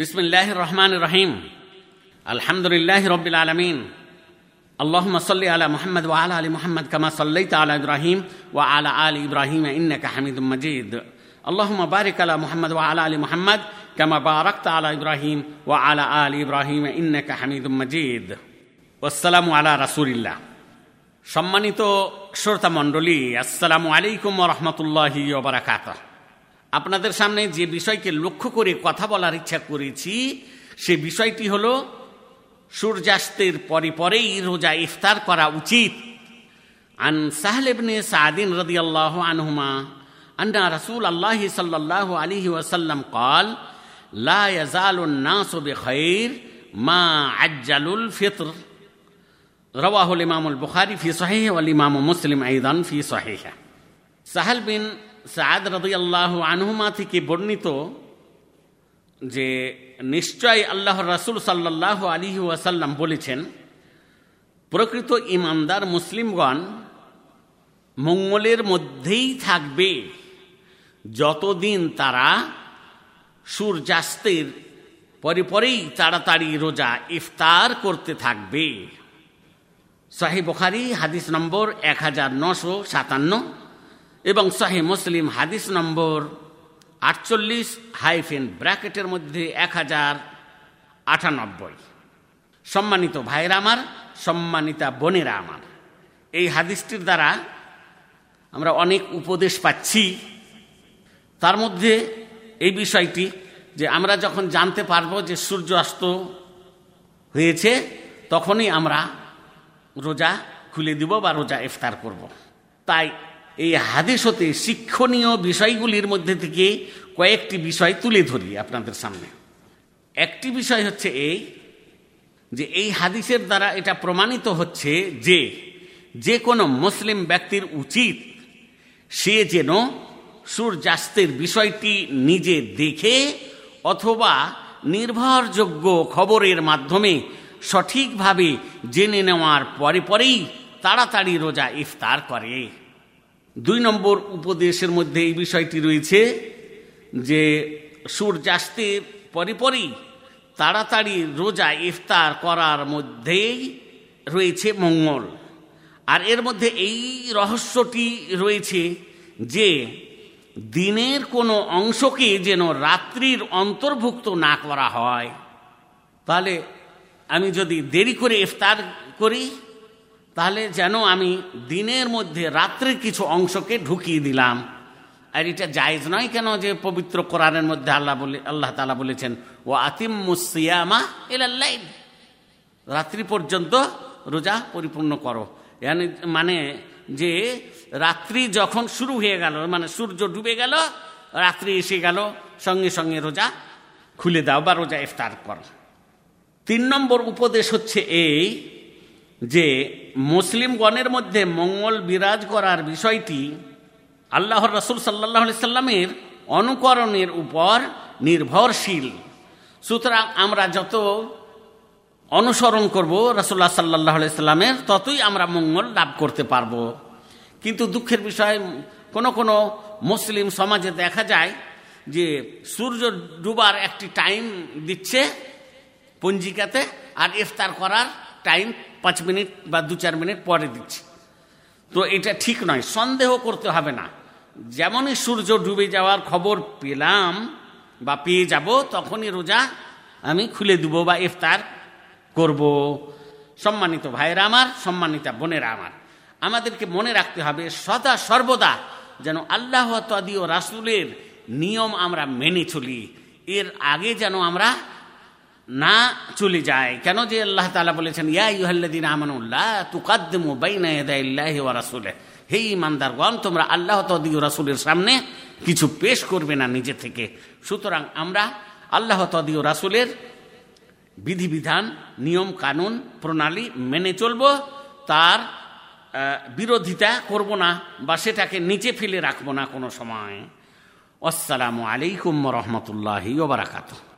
বিসমিল্লাহির রহমানির রহিম। আলহামদুলিল্লাহি রাব্বিল আলামিন। আল্লাহুম্মা সাল্লি আলা মুহাম্মাদ ওয়া আলা আলি মুহাম্মাদ কামা সাল্লাইতা আলা ইব্রাহিম ওয়া আলা আলি ইব্রাহিম ইন্নাকা হামিদুম মাজিদ। আল্লাহুম্মা বারিক আলা মুহাম্মাদ ওয়া আলা আলি মুহাম্মাদ কামা বারাকতা আলা ইব্রাহিম ওয়া আলা আলি ইব্রাহিম ইন্নাকা হামিদুম মাজিদ। ওয়াসসালামু আলা রাসূলিল্লাহ। সম্মানিত শ্রোতা মণ্ডলী, আসসালামু আলাইকুম ওয়া রাহমাতুল্লাহি ওয়া বারাকাতুহু। আপনাদের সামনে যে বিষয়কে লক্ষ্য করে কথা বলার ইচ্ছা করেছি সে বিষয়টি হলো, সূর্যাস্তের পরে পরেই রোজা ইফতার করা উচিত। আন সাহল ইবনে সাদিন রাদিয়াল্লাহু আনহুমা আন্না রাসূলুল্লাহি সাল্লাল্লাহু আলাইহি ওয়াসাল্লাম قال لا يزال الناس بخير ما عجلوا الفطر رواه الامام البخاري في صحيحه والامام مسلم ايضا في صحيحه। সাহল বিন সাদ রাদিয়াল্লাহু আনহুমা থেকে বর্ণিত যে, নিশ্চয় আল্লাহর রাসূল সাল্লাল্লাহু আলাইহি ওয়াসাল্লাম বলেছেন, প্রকৃত ইমানদার মুসলিমগণ মঙ্গলের মধ্যেই থাকবে যতদিন তারা সূর্যাস্তের পরে পরেই তাড়াতাড়ি রোজা ইফতার করতে থাকবে। সহিহ বুখারী হাদিস নম্বর 1957 এবং সহিহ মুসলিম হাদিস নম্বর 48 হাইফেন ব্র্যাকেটের মধ্যে 1098। সম্মানিত ভাইরা আমার, সম্মানিতা বোনেরা আমার, এই হাদিসটির দ্বারা আমরা অনেক উপদেশ পাচ্ছি। তার মধ্যে এই বিষয়টি যে, আমরা যখন জানতে পারবো যে সূর্য অস্ত হয়েছে তখনই আমরা রোজা খুলে দিব বা রোজা ইফতার করব। তাই এই হাদিস হতে শিক্ষণীয় বিষয়গুলির মধ্যে থেকে কয়েকটি বিষয় তুলে ধরি আপনাদের সামনে। একটি বিষয় হচ্ছে এই যে, এই হাদিসের দ্বারা এটা প্রমাণিত হচ্ছে যে, যে কোনো মুসলিম ব্যক্তির উচিত সে যেন সূর্যাস্তের বিষয়টি নিজে দেখে অথবা নির্ভরযোগ্য খবরের মাধ্যমে সঠিকভাবে জেনে নেওয়ার পরে পরেই তাড়াতাড়ি রোজা ইফতার করে। ২ নম্বর উপদেশের মধ্যে এই বিষয়টি রয়েছে যে, সূর্যাস্তের পরে পরেই তাড়াতাড়ি রোজা ইফতার করার মধ্যেই রয়েছে মঙ্গল। আর এর মধ্যে এই রহস্যটি রয়েছে যে, দিনের কোনো অংশকে যেন রাত্রির অন্তর্ভুক্ত না করা হয়। তাহলে আমি যদি দেরি করে ইফতার করি তাহলে যেন আমি দিনের মধ্যে রাত্রের কিছু অংশকে ঢুকিয়ে দিলাম। আর এটা জায়েজ নয়। কেন? যে পবিত্র কোরআনের মধ্যে আল্লাহ তাআলা বলেছেন, ওয়া আতিম্মুস সিয়ামা ইলাল লাইল, রাত্রি পর্যন্ত রোজা পরিপূর্ণ করো। মানে যে রাত্রি যখন শুরু হয়ে গেল, মানে সূর্য ডুবে গেল, রাত্রি এসে গেল, সঙ্গে সঙ্গে রোজা খুলে দাও বা রোজা ইফতার করো। 3 নম্বর উপদেশ হচ্ছে এই যে, মুসলিমগণের মধ্যে মঙ্গল বিরাজ করার বিষয়টি আল্লাহর রাসূল সাল্লাল্লাহু আলাইহি সাল্লামের অনুকরণের উপর নির্ভরশীল। সুতরাং আমরা যত অনুসরণ করব রাসূলুল্লাহ সাল্লাল্লাহু আলাইহি সাল্লামের, ততই আমরা মঙ্গল লাভ করতে পারব। কিন্তু দুঃখের বিষয়, কোনো মুসলিম সমাজে দেখা যায় যে সূর্য ডুবার একটি টাইম দিচ্ছে পঞ্জিকাতে, আর ইফতার করার টাইম 5 মিনিট বা 2-4 মিনিট পরে দিচ্ছে। তো এটা ঠিক নয়, সন্দেহ করতে হবে না। যেমনই সূর্য ডুবে যাওয়ার খবর পেলাম বা পেয়ে যাব তখনই রোজা আমি খুলে দেব বা ইফতার করব। সম্মানিত ভাইরা আমার, সম্মানিতা বোনেরা আমার, আমাদেরকে মনে রাখতে হবে সদা সর্বদা যেন আল্লাহ তাআলা ও রাসূলের নিয়ম আমরা মেনে চলি। এর আগে যেন আমরা না চলে যায়। কেন? যে আল্লাহ তাআলা বলেছেন, ইয়া আইয়ুহাল্লাযীনা আমানু লা তুকাদ্দিমু বাইনা ইয়াদাইল্লাহি ওয়া রাসূলিহি, হে ঈমানদারগণ, তোমরা আল্লাহ তাআলা ও রাসূলের সামনে কিছু পেশ করবে না নিজে থেকে। সুতরাং আমরা আল্লাহ তাআলা ও রাসূলের বিধিবিধান, নিয়ম কানুন, প্রণালী মেনে চলব, তার বিরোধিতা করব না বা সেটাকে নিচে ফেলে রাখব না কোনো সময়। আসসালামু আলাইকুম ওয়া রাহমাতুল্লাহি ওয়া বারাকাতুহু।